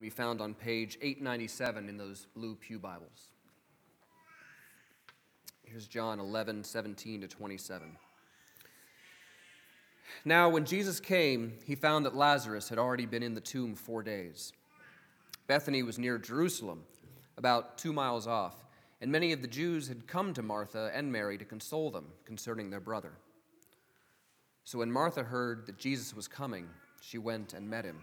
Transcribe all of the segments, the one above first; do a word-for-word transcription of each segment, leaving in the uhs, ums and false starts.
We found on page eight ninety-seven in those blue pew Bibles. Here's John eleven, seventeen to twenty-seven. Now, when Jesus came, he found that Lazarus had already been in the tomb four days. Bethany was near Jerusalem, about two miles off, and many of the Jews had come to Martha and Mary to console them concerning their brother. So when Martha heard that Jesus was coming, she went and met him.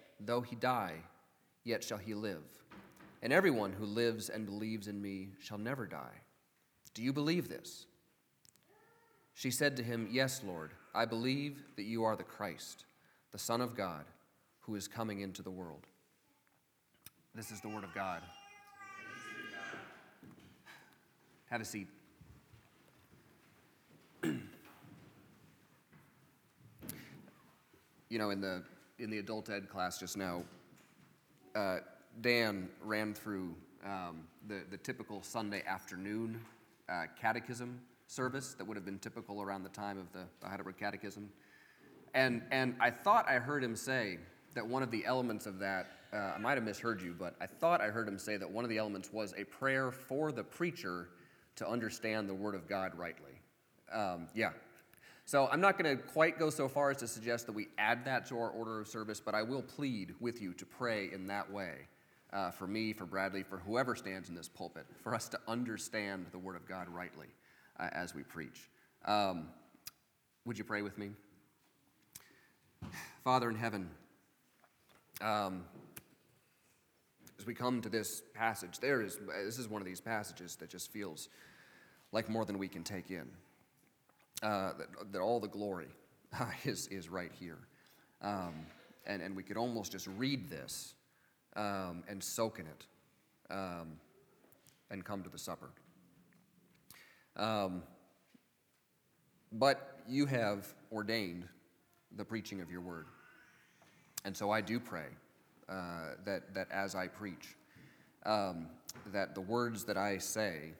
though he die, yet shall he live. And everyone who lives and believes in me shall never die. Do you believe this?" She said to him, "Yes, Lord, I believe that you are the Christ, the Son of God, who is coming into the world." This is the word of God. Have a seat. You know, in the in the adult ed class just now, uh, Dan ran through um, the, the typical Sunday afternoon uh, catechism service that would have been typical around the time of the, the Heidelberg Catechism. And and I thought I heard him say that one of the elements of that, uh, I might have misheard you, but I thought I heard him say that one of the elements was a prayer for the preacher to understand the Word of God rightly. Um, yeah. So I'm not going to quite go so far as to suggest that we add that to our order of service, but I will plead with you to pray in that way. Uh, for me, for Bradley, for whoever stands in this pulpit, for us to understand the Word of God rightly uh, as we preach. Um, would you pray with me? Father in heaven, um, as we come to this passage, there is this is one of these passages that just feels like more than we can take in. Uh, that, that all the glory uh, is is right here, um, and and we could almost just read this. Um, and soak in it, um, and come to the supper. Um, but you have ordained the preaching of your word. And so I do pray uh, that, that as I preach, um, that the words that I say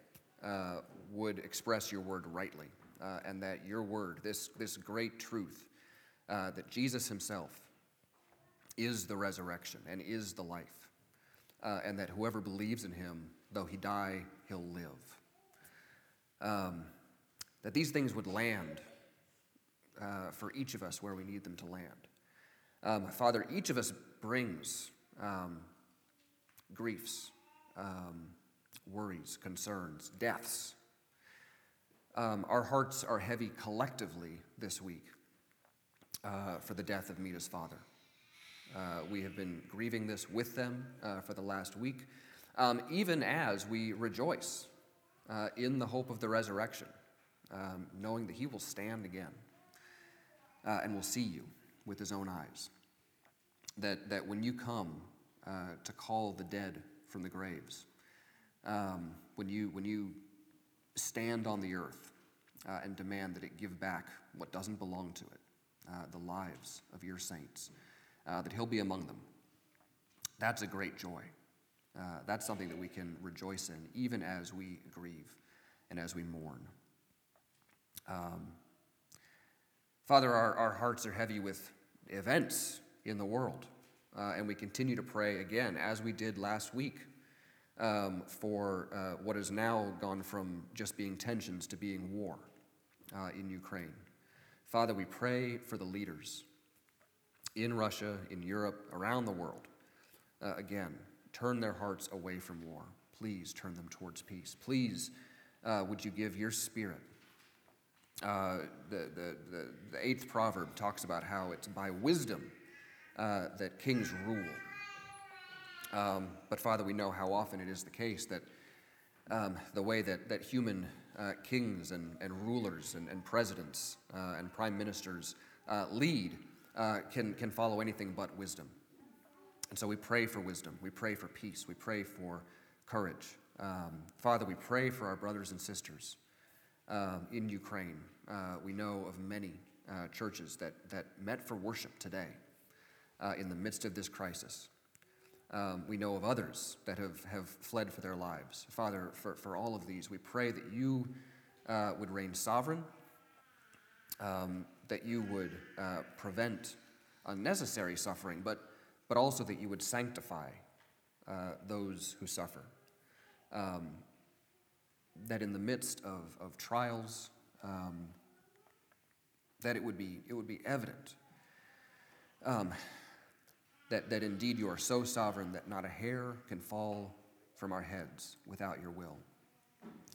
uh, would express your word rightly, uh, and that your word, this, this great truth, uh, that Jesus himself is the resurrection and is the life, uh, and that whoever believes in him, though he die, he'll live. Um, that these things would land uh, for each of us where we need them to land. Um, Father, each of us brings um, griefs, um, worries, concerns, deaths. Um, our hearts are heavy collectively this week uh, for the death of Mita's father. Uh, we have been grieving this with them uh, for the last week, um, even as we rejoice uh, in the hope of the resurrection, um, knowing that he will stand again uh, and will see you with his own eyes. That that when you come uh, to call the dead from the graves, um, when you when you stand on the earth uh, and demand that it give back what doesn't belong to it, uh, the lives of your saints, Uh, that he'll be among them. That's a great joy. Uh, that's something that we can rejoice in, even as we grieve and as we mourn. Um, Father, our, our hearts are heavy with events in the world, uh, and we continue to pray again, as we did last week, um, for uh, what has now gone from just being tensions to being war uh, in Ukraine. Father, we pray for the leaders in Russia, in Europe, around the world. Uh, again, turn their hearts away from war. Please turn them towards peace. Please, uh, would you give your spirit? Uh, the, the, the, the eighth proverb talks about how it's by wisdom uh, that kings rule. Um, but Father, we know how often it is the case that um, the way that, that human uh, kings and, and rulers and, and presidents uh, and prime ministers uh, lead Uh, can, can follow anything but wisdom. And so we pray for wisdom. We pray for peace. We pray for courage. Um, Father, we pray for our brothers and sisters um, in Ukraine. Uh, we know of many uh, churches that, that met for worship today uh, in the midst of this crisis. Um, we know of others that have, have fled for their lives. Father, for, for all of these, we pray that you uh, would reign sovereign, um, that you would uh, prevent unnecessary suffering, but, but also that you would sanctify uh, those who suffer. Um, that in the midst of, of trials, um, that it would be it would be evident um, that that indeed you are so sovereign that not a hair can fall from our heads without your will,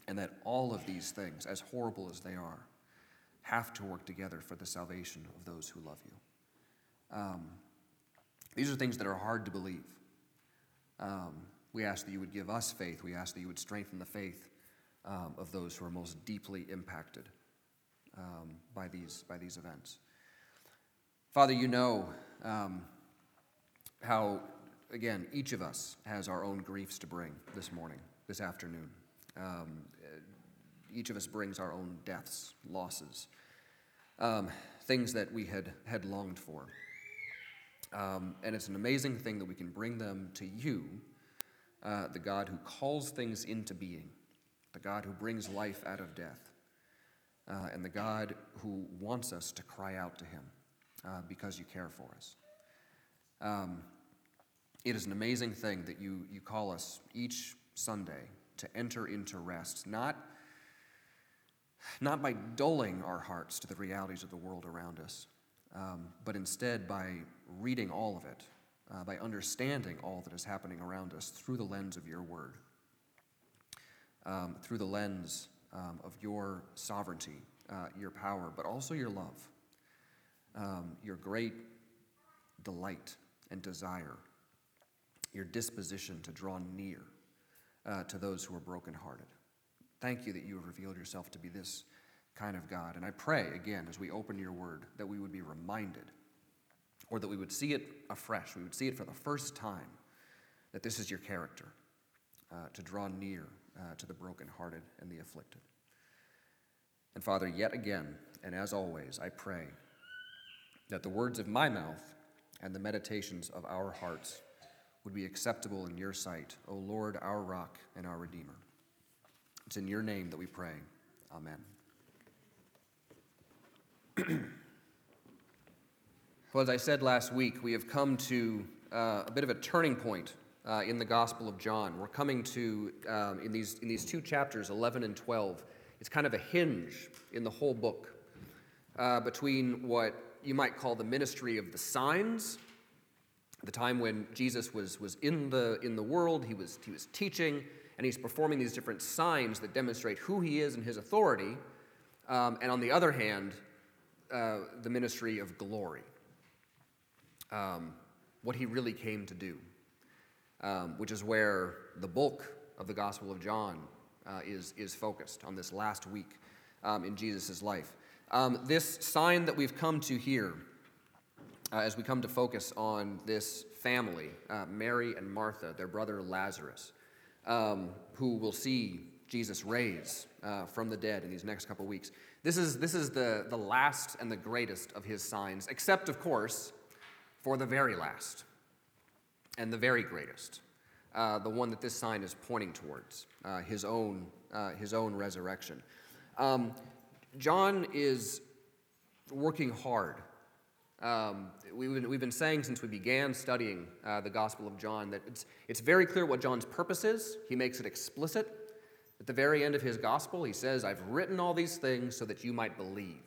and that all of these things, as horrible as they are, have to work together for the salvation of those who love you. Um, these are things that are hard to believe. Um, We ask that you would give us faith. We ask that you would strengthen the faith um, of those who are most deeply impacted um, by these by these events. Father, you know um, how, again, each of us has our own griefs to bring this morning, this afternoon. Um, each of us brings our own deaths, losses, um, things that we had, had longed for. Um, and it's an amazing thing that we can bring them to you, Uh, the God who calls things into being, the God who brings life out of death, uh, and the God who wants us to cry out to him uh, because you care for us. Um, it is an amazing thing that you you call us each Sunday to enter into rest, not, not by dulling our hearts to the realities of the world around us, um, but instead by reading all of it, Uh, by understanding all that is happening around us through the lens of your word, um, through the lens um, of your sovereignty, uh, your power, but also your love, um, your great delight and desire, your disposition to draw near uh, to those who are brokenhearted. Thank you that you have revealed yourself to be this kind of God. And I pray, again, as we open your word, that we would be reminded, or that we would see it afresh, we would see it for the first time, that this is your character, uh, to draw near uh, to the brokenhearted and the afflicted. And Father, yet again, and as always, I pray that the words of my mouth and the meditations of our hearts would be acceptable in your sight, O Lord, our rock and our Redeemer. It's in your name that we pray. Amen. Well, as I said last week, we have come to uh, a bit of a turning point uh, in the Gospel of John. We're coming to, um, in these in these two chapters, eleven and twelve, it's kind of a hinge in the whole book uh, between what you might call the ministry of the signs, the time when Jesus was was in the in the world, he was he was teaching, and he's performing these different signs that demonstrate who he is and his authority, um, and on the other hand, uh, the ministry of glory. Um, what he really came to do, um, which is where the bulk of the Gospel of John uh, is, is focused on this last week um, in Jesus' life. Um, this sign that we've come to here, uh, as we come to focus on this family, uh, Mary and Martha, their brother Lazarus, um, who will see Jesus raise uh, from the dead in these next couple weeks. This is, this is the, the last and the greatest of his signs, except, of course, for the very last and the very greatest, uh, the one that this sign is pointing towards, uh, his own uh, his own resurrection. Um, John is working hard. Um, we've, we've been saying since we began studying uh, the Gospel of John that it's it's very clear what John's purpose is. He makes it explicit. At the very end of his Gospel, he says, "I've written all these things so that you might believe,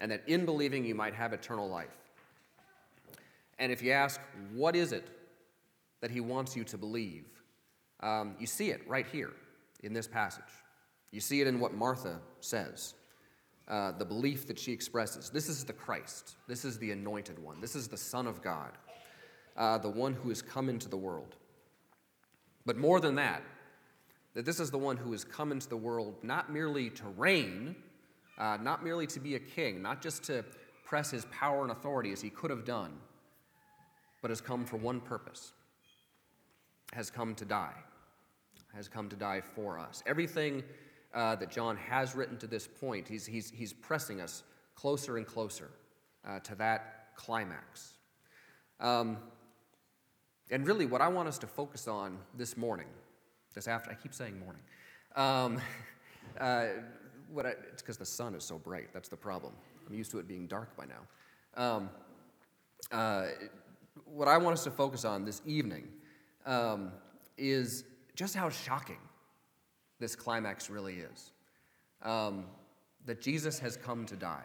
and that in believing you might have eternal life." And if you ask, what is it that he wants you to believe, um, you see it right here in this passage. You see it in what Martha says, uh, the belief that she expresses. This is the Christ. This is the anointed one. This is the Son of God, uh, the one who has come into the world. But more than that, that this is the one who has come into the world not merely to reign, uh, not merely to be a king, not just to press his power and authority as he could have done, but has come for one purpose, has come to die, has come to die for us. Everything uh, that John has written to this point, he's, he's, he's pressing us closer and closer uh, to that climax. Um, and really what I want us to focus on this morning, this after, I keep saying morning, um, uh, what I, it's because the sun is so bright, that's the problem. I'm used to it being dark by now. Um, uh, what I want us to focus on this evening um, is just how shocking this climax really is. Um, that Jesus has come to die.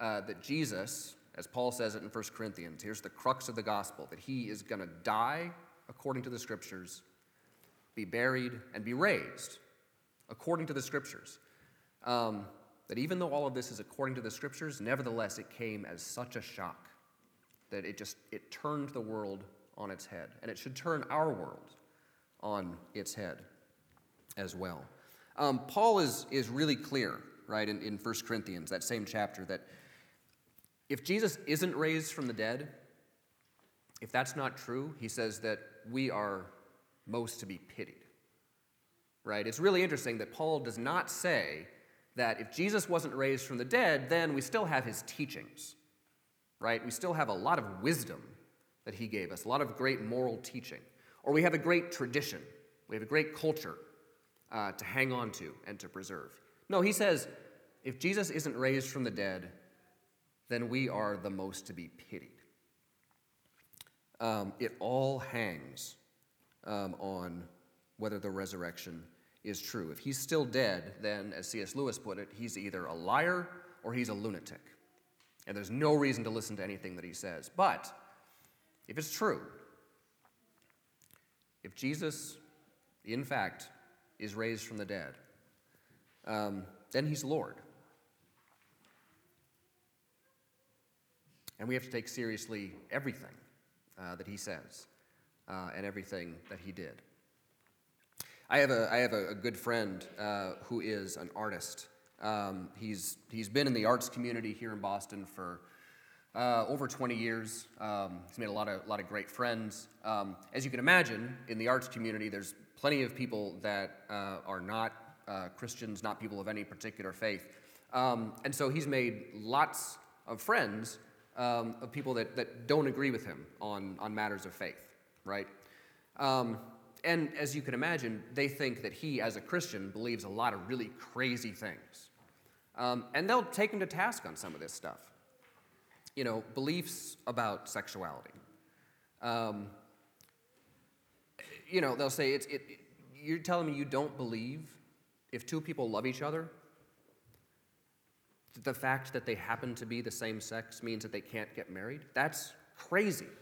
Uh, that Jesus, as Paul says it in First Corinthians, here's the crux of the gospel, that he is going to die according to the scriptures, be buried, and be raised according to the scriptures. Um, that even though all of this is according to the scriptures, nevertheless it came as such a shock that it just, it turned the world on its head. And it should turn our world on its head as well. Um, Paul is, is really clear, right, in, in First Corinthians, that same chapter, that if Jesus isn't raised from the dead, if that's not true, he says that we are most to be pitied, right? It's really interesting that Paul does not say that if Jesus wasn't raised from the dead, then we still have his teachings, right? We still have a lot of wisdom that he gave us, a lot of great moral teaching. Or we have a great tradition, we have a great culture uh, to hang on to and to preserve. No, he says, if Jesus isn't raised from the dead, then we are the most to be pitied. Um, it all hangs um, on whether the resurrection is true. If he's still dead, then, as C S Lewis put it, he's either a liar or he's a lunatic. And there's no reason to listen to anything that he says. But if it's true, if Jesus, in fact, is raised from the dead, um, then he's Lord. And we have to take seriously everything uh, that he says uh, and everything that he did. I have a I have a, a good friend uh, who is an artist. Um, he's he's been in the arts community here in Boston for uh, over twenty years. Um, he's made a lot of lot of great friends. Um, as you can imagine, in the arts community, there's plenty of people that uh, are not uh, Christians, not people of any particular faith, um, and so he's made lots of friends um, of people that that don't agree with him on on matters of faith, right? Um, And as you can imagine, they think that he, as a Christian, believes a lot of really crazy things. Um, and they'll take him to task on some of this stuff. You know, beliefs about sexuality. Um, you know, they'll say, it's, it, it, you're telling me you don't believe if two people love each other, the fact that they happen to be the same sex means that they can't get married? That's crazy.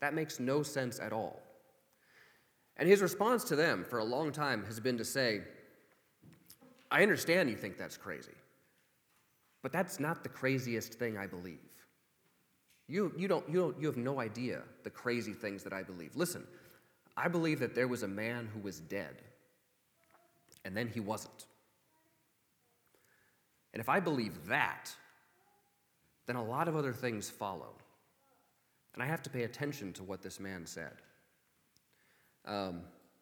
That makes no sense at all. And his response to them for a long time has been to say, I understand you think that's crazy, but that's not the craziest thing I believe. You, you, don't, you, don't, you have no idea the crazy things that I believe. Listen, I believe that there was a man who was dead, and then he wasn't. And if I believe that, then a lot of other things follow. And I have to pay attention to what this man said. Um,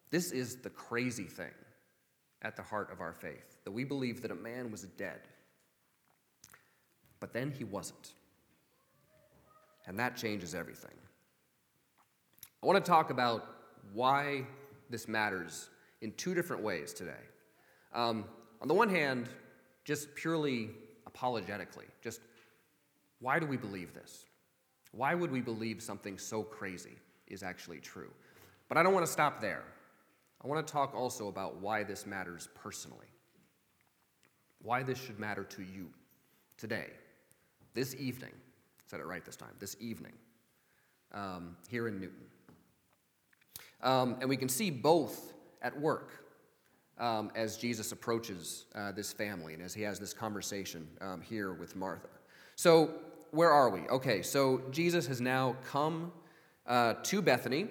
this is the crazy thing at the heart of our faith, that we believe that a man was dead, but then he wasn't. And that changes everything. I want to talk about why this matters in two different ways today. Um, on the one hand, just purely apologetically, just why do we believe this? Why would we believe something so crazy is actually true? But I don't want to stop there. I want to talk also about why this matters personally. Why this should matter to you today, this evening. I said it right this time, this evening, um, here in Newton. Um, and we can see both at work um, as Jesus approaches uh, this family and as he has this conversation um, here with Martha. So where are we? Okay, so Jesus has now come uh, to Bethany.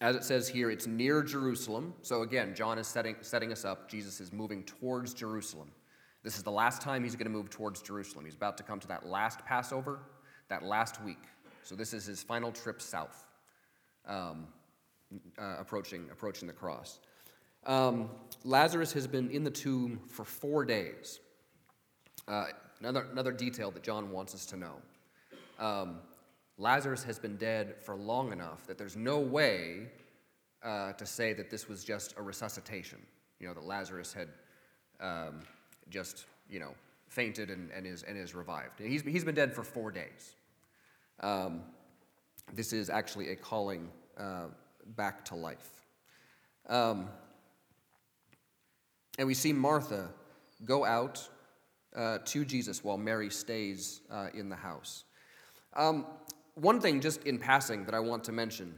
As it says here, it's near Jerusalem. So again, John is setting, setting us up. Jesus is moving towards Jerusalem. This is the last time he's going to move towards Jerusalem. He's about to come to that last Passover, that last week So this is his final trip south, um, uh, approaching, approaching the cross. Um, Lazarus has been in the tomb for four days. Uh, another, another detail that John wants us to know. Um, Lazarus has been dead for long enough that there's no way uh, to say that this was just a resuscitation. You know, that Lazarus had um, just, you know, fainted and, and is and is revived. He's, he's been dead for four days. Um, this is actually a calling uh, back to life. Um, and we see Martha go out uh, to Jesus while Mary stays uh, in the house. Um, one thing just in passing that I want to mention.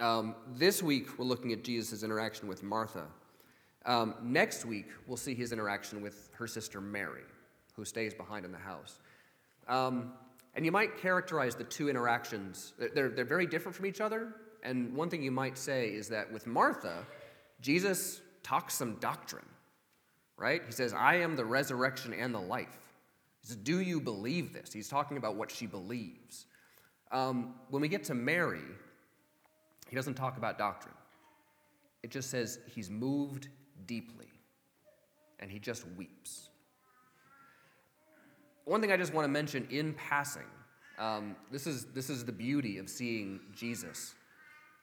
Um, this week, we're looking at Jesus' interaction with Martha. Um, next week, we'll see his interaction with her sister Mary, who stays behind in the house. Um, and you might characterize the two interactions. They're, they're very different from each other. And one thing you might say is that with Martha, Jesus talks some doctrine, right? He says, I am the resurrection and the life. He says, do you believe this? He's talking about what she believes. Um, when we get to Mary, he doesn't talk about doctrine. It just says he's moved deeply, and he just weeps. One thing I just want to mention in passing, um, this is this is the beauty of seeing Jesus,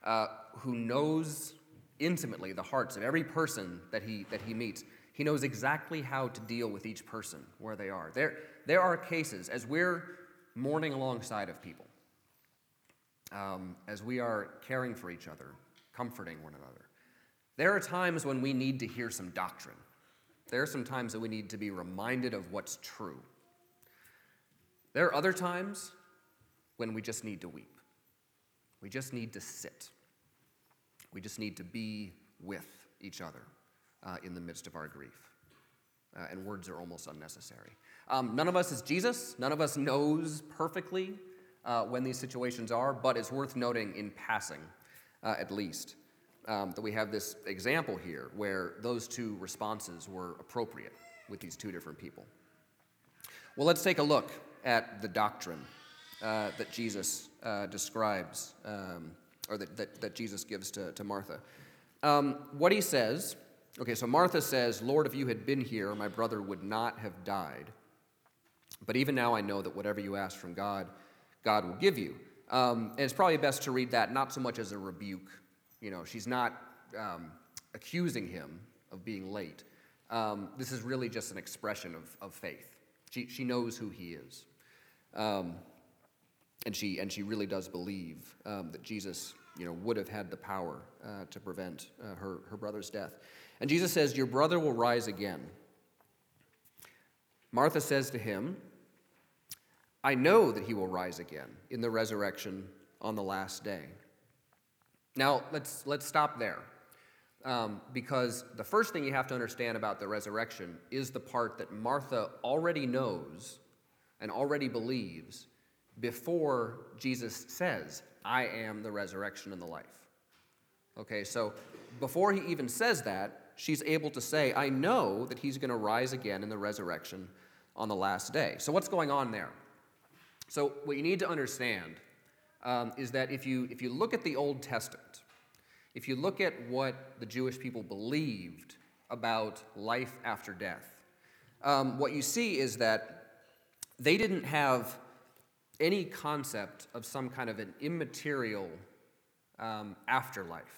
uh, who knows intimately the hearts of every person that he that he meets. He knows exactly how to deal with each person where they are. There there are cases as we're mourning alongside of people, um, as we are caring for each other, comforting one another. There are times when we need to hear some doctrine. There are some times that we need to be reminded of what's true. There are other times when we just need to weep. We just need to sit. We just need to be with each other uh, in the midst of our grief. Uh, and words are almost unnecessary. Um, none of us is Jesus. None of us knows perfectly uh, when these situations are, but it's worth noting in passing, uh, at least, Um, that we have this example here where those two responses were appropriate with these two different people. Well, let's take a look at the doctrine uh, that Jesus uh, describes, um, or that, that, that Jesus gives to, to Martha. Um, what he says, okay, so Martha says, Lord, if you had been here, my brother would not have died. But even now I know that whatever you ask from God, God will give you. Um, and it's probably best to read that not so much as a rebuke. You know, she's not um, accusing him of being late. Um, this is really just an expression of, of faith. She she knows who he is, um, and she and she really does believe um, that Jesus, you know, would have had the power uh, to prevent uh, her her brother's death. And Jesus says, "Your brother will rise again." Martha says to him, "I know that he will rise again in the resurrection on the last day." Now, let's let's stop there, um, because the first thing you have to understand about the resurrection is the part that Martha already knows and already believes before Jesus says, I am the resurrection and the life. Okay, so before he even says that, she's able to say, I know that he's going to rise again in the resurrection on the last day. So what's going on there? So what you need to understand Um, is that if you if you look at the Old Testament, if you look at what the Jewish people believed about life after death, um, what you see is that they didn't have any concept of some kind of an immaterial um, afterlife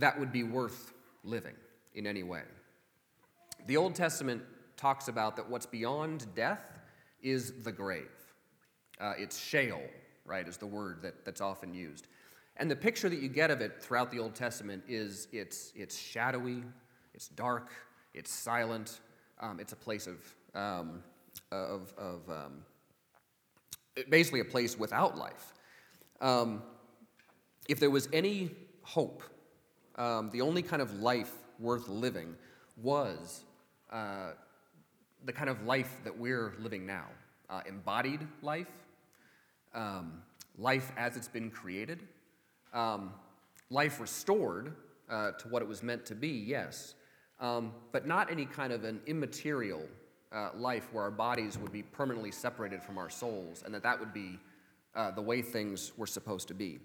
that would be worth living in any way. The Old Testament talks about that what's beyond death is the grave. Uh, it's Sheol, right, is the word that, that's often used. And the picture that you get of it throughout the Old Testament is it's it's shadowy, it's dark, it's silent, um, it's a place of, um, of, of um, basically a place without life. Um, if there was any hope, um, the only kind of life worth living was uh, the kind of life that we're living now, uh, embodied life, Um, life as it's been created, um, life restored uh, to what it was meant to be, yes, um, but not any kind of an immaterial uh, life where our bodies would be permanently separated from our souls and that that would be uh, the way things were supposed to be.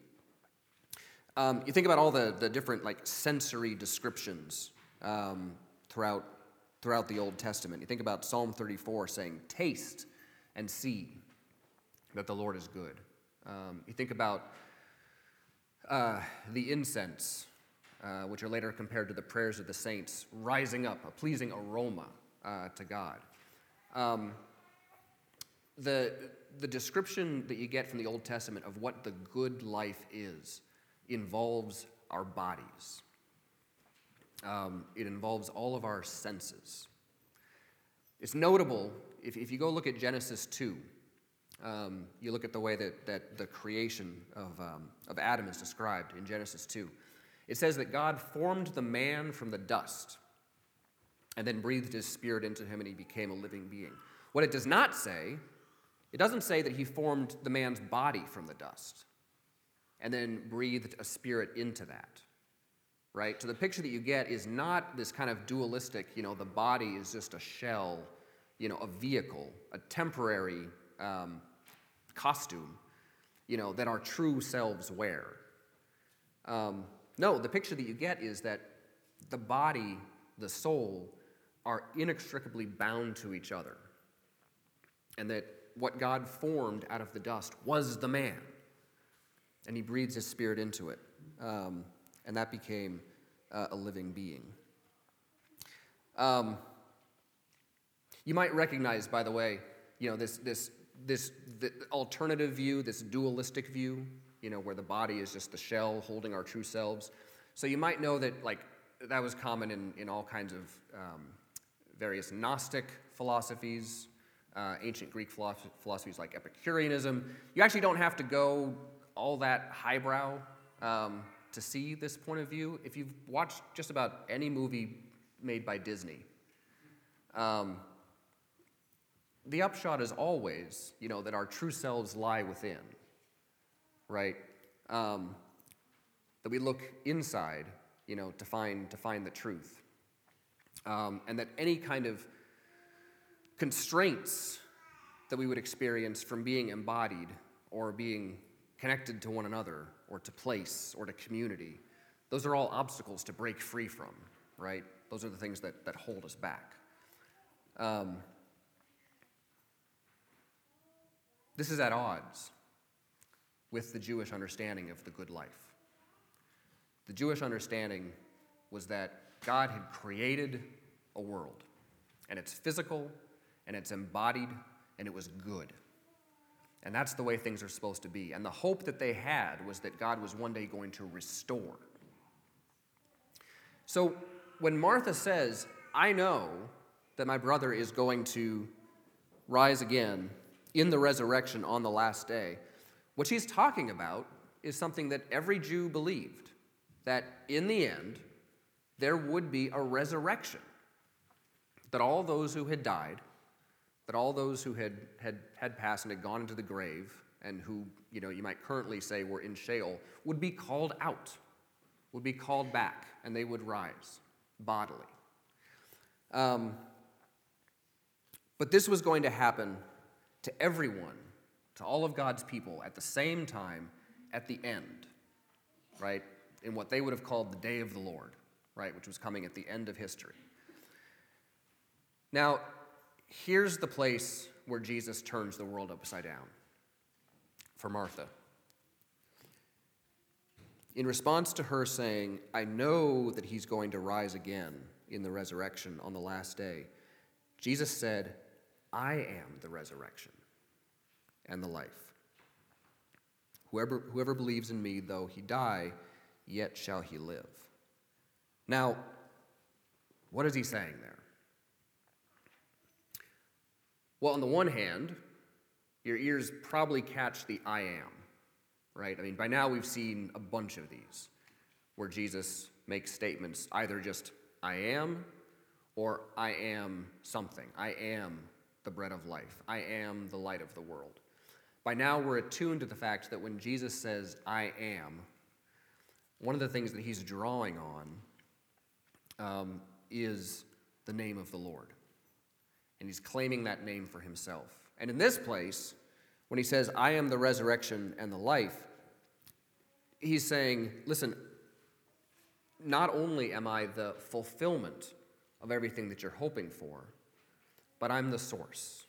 Um, you think about all the, the different like sensory descriptions um, throughout throughout the Old Testament. You think about Psalm thirty-four saying, "Taste and see that the Lord is good." Um, you think about uh, the incense, uh, which are later compared to the prayers of the saints, rising up, a pleasing aroma uh, to God. Um, the the description that you get from the Old Testament of what the good life is involves our bodies. Um, it involves all of our senses. It's notable, if, if you go look at Genesis two, um, you look at the way that, that the creation of, um, of Adam is described in Genesis two. It says that God formed the man from the dust and then breathed his spirit into him and he became a living being. What it does not say, it doesn't say that he formed the man's body from the dust and then breathed a spirit into that, right? So the picture that you get is not this kind of dualistic, you know, the body is just a shell, you know, a vehicle, a temporary um, costume, you know, that our true selves wear. Um, no, the picture that you get is that the body, the soul, are inextricably bound to each other, and that what God formed out of the dust was the man. And he breathes his spirit into it. Um, and that became uh, a living being. Um, you might recognize, by the way, you know, this this this the alternative view, this dualistic view, you know, where the body is just the shell holding our true selves. So you might know that, like, that was common in, in all kinds of um, various Gnostic philosophies, uh, ancient Greek philosoph- philosophies like Epicureanism. You actually don't have to go all that highbrow um, to see this point of view. If you've watched just about any movie made by Disney, um, the upshot is always, you know, that our true selves lie within, right? Um, that we look inside, you know, to find to find the truth, um, and that any kind of constraints that we would experience from being embodied or being connected to one another, or to place, or to community, those are all obstacles to break free from, right? Those are the things that, that hold us back. Um, this is at odds with the Jewish understanding of the good life. The Jewish understanding was that God had created a world, and it's physical, and it's embodied, and it was good. And that's the way things are supposed to be. And the hope that they had was that God was one day going to restore. So when Martha says, "I know that my brother is going to rise again in the resurrection on the last day," what she's talking about is something that every Jew believed, that in the end, there would be a resurrection, that all those who had died, that all those who had, had had passed and had gone into the grave, and who, you know, you might currently say were in Sheol, would be called out, would be called back, and they would rise bodily. Um, but this was going to happen to everyone, to all of God's people, at the same time, at the end, right? In what they would have called the day of the Lord, right? Which was coming at the end of history. Now, here's the place where Jesus turns the world upside down for Martha. In response to her saying, "I know that he's going to rise again in the resurrection on the last day," Jesus said, "I am the resurrection and the life. Whoever, whoever believes in me, though he die, yet shall he live." Now, what is he saying there? Well, on the one hand, your ears probably catch the "I am," right? I mean, by now we've seen a bunch of these where Jesus makes statements, either just "I am" or "I am something." "I am the bread of life." "I am the light of the world." By now we're attuned to the fact that when Jesus says "I am," one of the things that he's drawing on um, is the name of the Lord. And he's claiming that name for himself. And in this place, when he says, I am the resurrection and the life, he's saying, listen, not only am I the fulfillment of everything that you're hoping for, but I'm the source.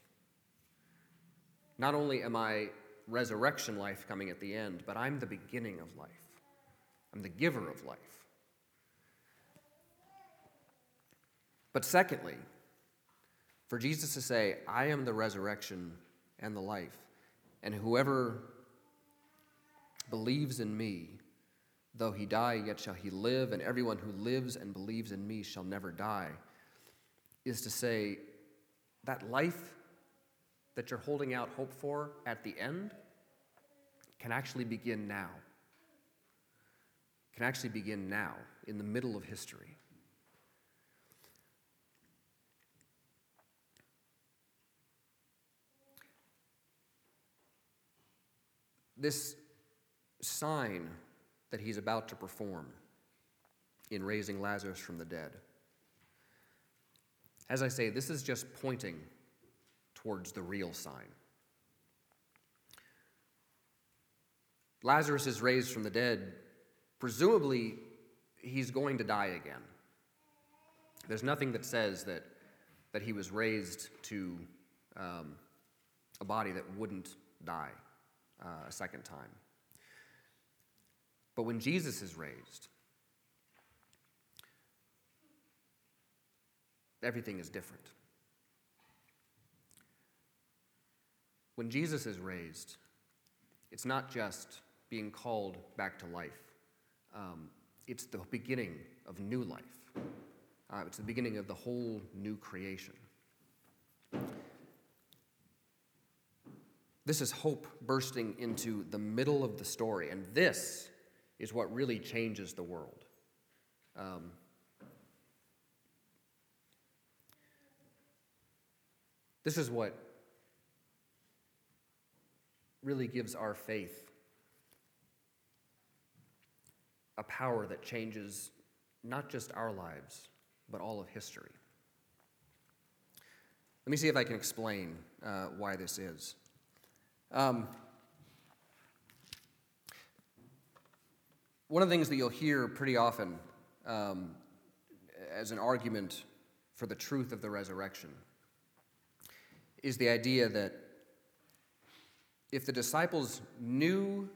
Not only am I resurrection life coming at the end, but I'm the beginning of life. I'm the giver of life. But secondly, for Jesus to say, I am the resurrection and the life, and whoever believes in me, though he die, yet shall he live, and everyone who lives and believes in me shall never die, is to say that life that you're holding out hope for at the end can actually begin now. Can actually begin now, in the middle of history. This sign that he's about to perform in raising Lazarus from the dead, as I say, this is just pointing towards the real sign. Lazarus is raised from the dead. Presumably, he's going to die again. There's nothing that says that, that he was raised to um, a body that wouldn't die uh, a second time. But when Jesus is raised, everything is different. When Jesus is raised, it's not just being called back to life. Um, it's the beginning of new life. Uh, it's the beginning of the whole new creation. This is hope bursting into the middle of the story, and this is what really changes the world. Um, this is what really gives our faith a power that changes not just our lives, but all of history. Let me see if I can explain uh, why this is. Um, one of the things that you'll hear pretty often um, as an argument for the truth of the resurrection is the idea that if the disciples knew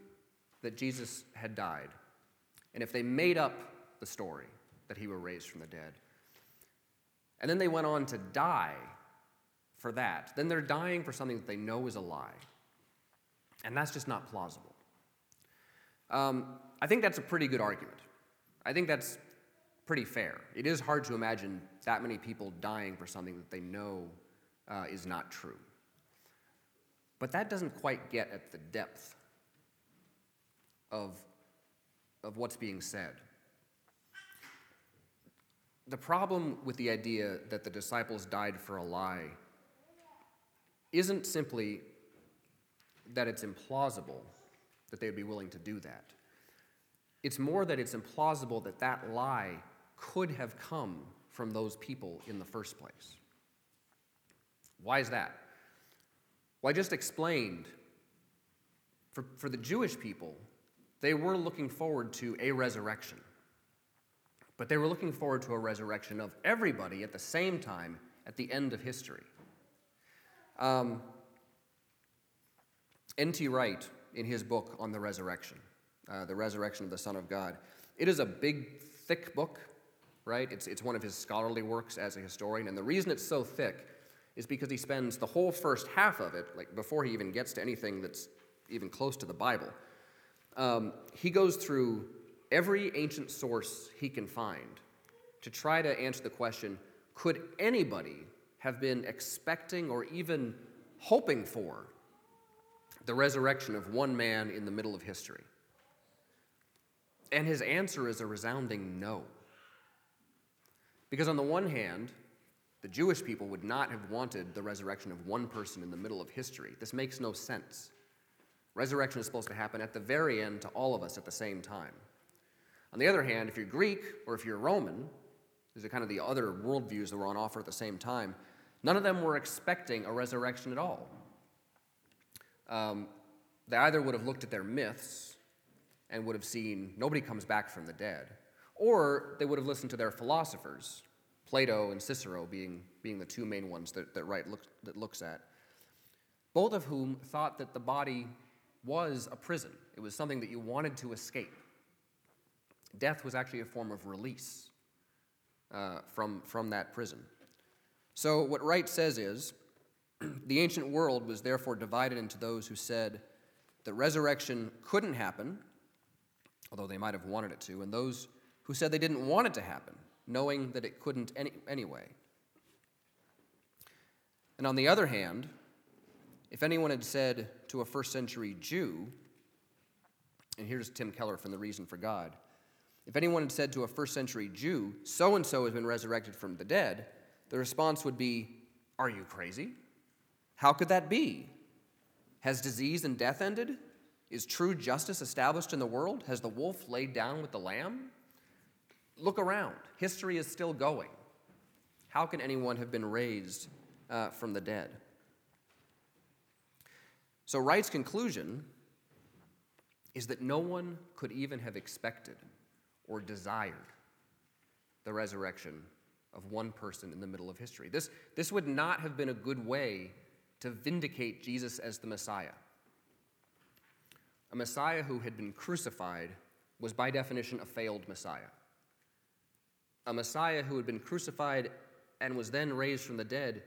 that Jesus had died, and if they made up the story that he were raised from the dead, and then they went on to die for that, then they're dying for something that they know is a lie. And that's just not plausible. Um, I think that's a pretty good argument. I think that's pretty fair. It is hard to imagine that many people dying for something that they know uh, is not true. But that doesn't quite get at the depth of of what's being said. The problem with the idea that the disciples died for a lie isn't simply that it's implausible that they would be willing to do that. It's more that it's implausible that that lie could have come from those people in the first place. Why is that? Well, I just explained, for, for the Jewish people, they were looking forward to a resurrection. But they were looking forward to a resurrection of everybody at the same time at the end of history. Um, N T Wright, in his book on the resurrection, uh, The Resurrection of the Son of God, it is a big, thick book, right? It's, it's one of his scholarly works as a historian. And the reason it's so thick is because he spends the whole first half of it, like before he even gets to anything that's even close to the Bible, Um, he goes through every ancient source he can find to try to answer the question, could anybody have been expecting or even hoping for the resurrection of one man in the middle of history? And his answer is a resounding no. Because on the one hand, the Jewish people would not have wanted the resurrection of one person in the middle of history. This makes no sense. Resurrection is supposed to happen at the very end to all of us at the same time. On the other hand, if you're Greek or if you're Roman, these are kind of the other worldviews that were on offer at the same time, none of them were expecting a resurrection at all. um, they either would have looked at their myths and would have seen nobody comes back from the dead, or they would have listened to their philosophers, Plato and Cicero being, being the two main ones that, that Wright look, that looks at, both of whom thought that the body was a prison. It was something that you wanted to escape. Death was actually a form of release uh, from, from that prison. So what Wright says is, the ancient world was therefore divided into those who said that resurrection couldn't happen, although they might have wanted it to, and those who said they didn't want it to happen, knowing that it couldn't any, anyway. And on the other hand, if anyone had said to a first century Jew, and here's Tim Keller from The Reason for God, if anyone had said to a first century Jew, so-and-so has been resurrected from the dead, the response would be, are you crazy? How could that be? Has disease and death ended? Is true justice established in the world? Has the wolf laid down with the lamb? Look around. History is still going. How can anyone have been raised uh, from the dead? So Wright's conclusion is that no one could even have expected or desired the resurrection of one person in the middle of history. This, this would not have been a good way to vindicate Jesus as the Messiah. A Messiah who had been crucified was by definition a failed Messiah. A Messiah who had been crucified and was then raised from the dead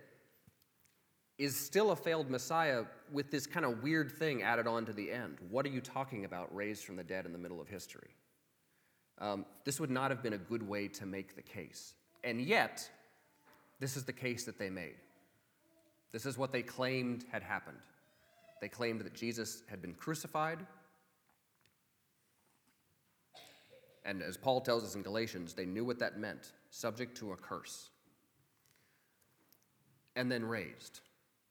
is still a failed Messiah with this kind of weird thing added on to the end. What are you talking about, raised from the dead in the middle of history? Um, this would not have been a good way to make the case. And yet, this is the case that they made. This is what they claimed had happened. They claimed that Jesus had been crucified. And as Paul tells us in Galatians, they knew what that meant, subject to a curse. And then raised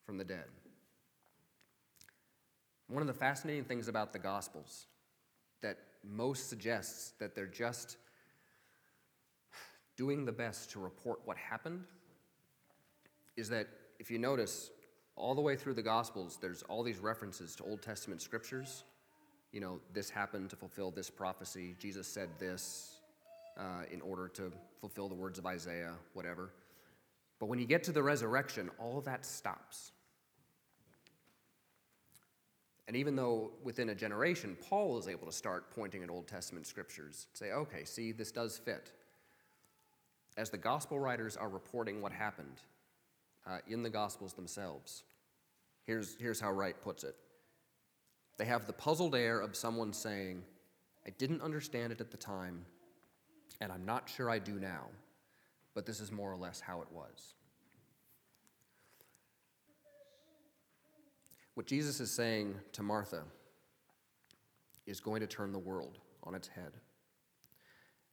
from the dead. One of the fascinating things about the Gospels that most suggests that they're just doing the best to report what happened is that, if you notice, all the way through the Gospels, there's all these references to Old Testament scriptures. You know, this happened to fulfill this prophecy. Jesus said this uh, in order to fulfill the words of Isaiah, whatever. But when you get to the resurrection, all that stops. And even though within a generation, Paul is able to start pointing at Old Testament scriptures, say, okay, see, this does fit. As the Gospel writers are reporting what happened uh, in the Gospels themselves, Here's, here's how Wright puts it. They have the puzzled air of someone saying, I didn't understand it at the time, and I'm not sure I do now, but this is more or less how it was. What Jesus is saying to Martha is going to turn the world on its head.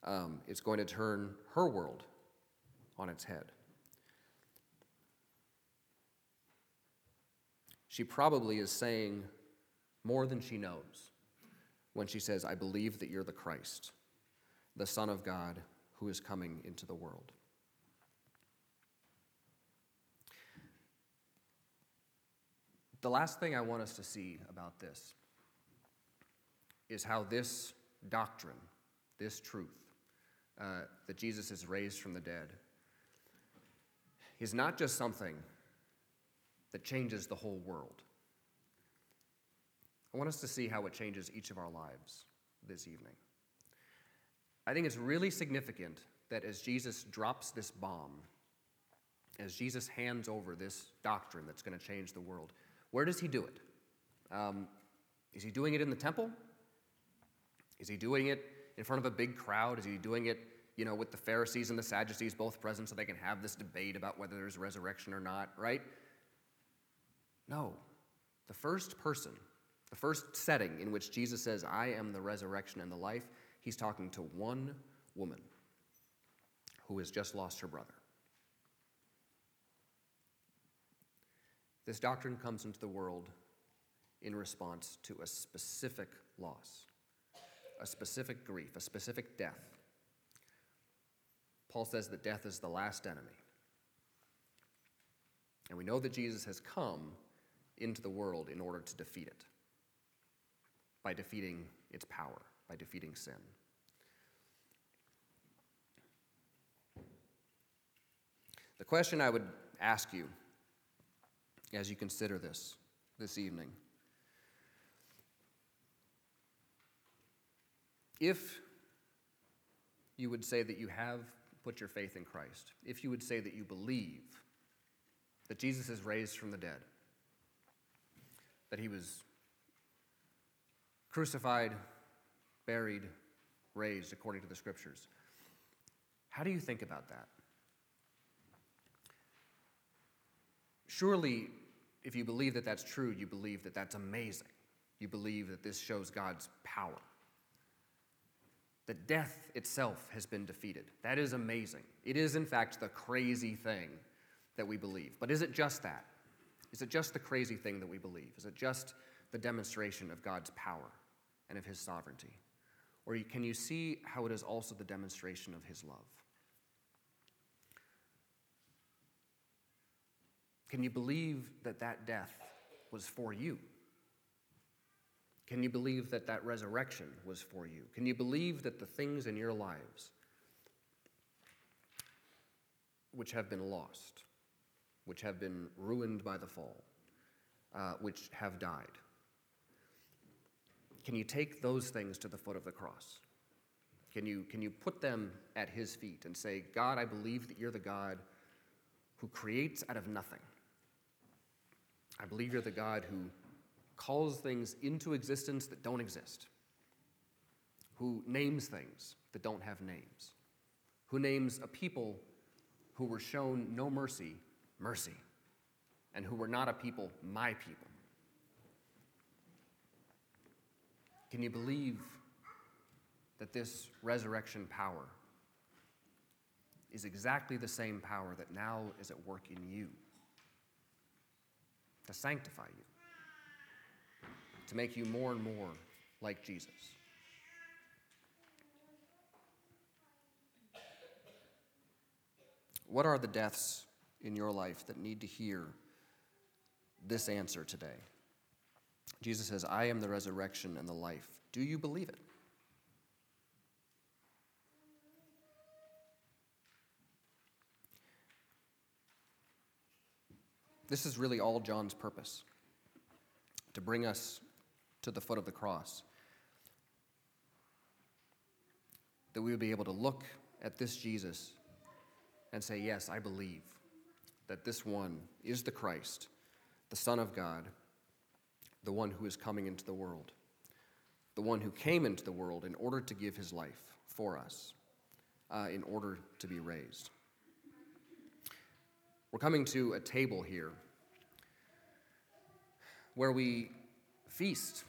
Um, it's going to turn her world on its head. She probably is saying more than she knows when she says, I believe that you're the Christ, the Son of God, who is coming into the world. The last thing I want us to see about this is how this doctrine, this truth, uh, that Jesus is raised from the dead, is not just something that changes the whole world. I want us to see how it changes each of our lives this evening. I think it's really significant that as Jesus drops this bomb, as Jesus hands over this doctrine that's going to change the world, where does he do it? Um, is he doing it in the temple? Is he doing it in front of a big crowd? Is he doing it, you know, with the Pharisees and the Sadducees both present so they can have this debate about whether there's resurrection or not, right? No. The first person, the first setting in which Jesus says, I am the resurrection and the life, he's talking to one woman who has just lost her brother. This doctrine comes into the world in response to a specific loss, a specific grief, a specific death. Paul says that death is the last enemy. And we know that Jesus has come into the world in order to defeat it, by defeating its power, by defeating sin. The question I would ask you as you consider this this evening, if you would say that you have put your faith in Christ, if you would say that you believe that Jesus is raised from the dead, that he was crucified, buried, raised according to the Scriptures, how do you think about that? Surely, if you believe that that's true, you believe that that's amazing. You believe that this shows God's power, that death itself has been defeated. That is amazing. It is, in fact, the crazy thing that we believe. But is it just that? Is it just the crazy thing that we believe? Is it just the demonstration of God's power and of his sovereignty? Or can you see how it is also the demonstration of his love? Can you believe that that death was for you? Can you believe that that resurrection was for you? Can you believe that the things in your lives which have been lost, which have been ruined by the fall, uh, which have died, can you take those things to the foot of the cross? Can you, can you put them at his feet and say, God, I believe that you're the God who creates out of nothing. I believe you're the God who calls things into existence that don't exist, who names things that don't have names, who names a people who were shown no mercy, mercy, and who were not a people, my people. Can you believe that this resurrection power is exactly the same power that now is at work in you to sanctify you, to make you more and more like Jesus? What are the deaths in your life that need to hear this answer today? Jesus says, I am the resurrection and the life. Do you believe it? This is really all John's purpose, to bring us to the foot of the cross, that we would be able to look at this Jesus and say, yes, I believe that this one is the Christ, the Son of God, the one who is coming into the world, the one who came into the world in order to give his life for us, uh, in order to be raised. We're coming to a table here where we feast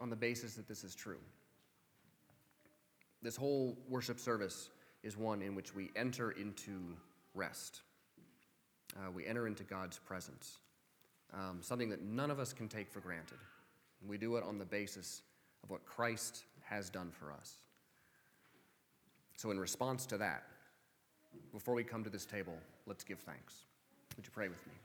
on the basis that this is true. This whole worship service is one in which we enter into rest. Uh, we enter into God's presence, um, something that none of us can take for granted. We do it on the basis of what Christ has done for us. So in response to that, before we come to this table, let's give thanks. Would you pray with me?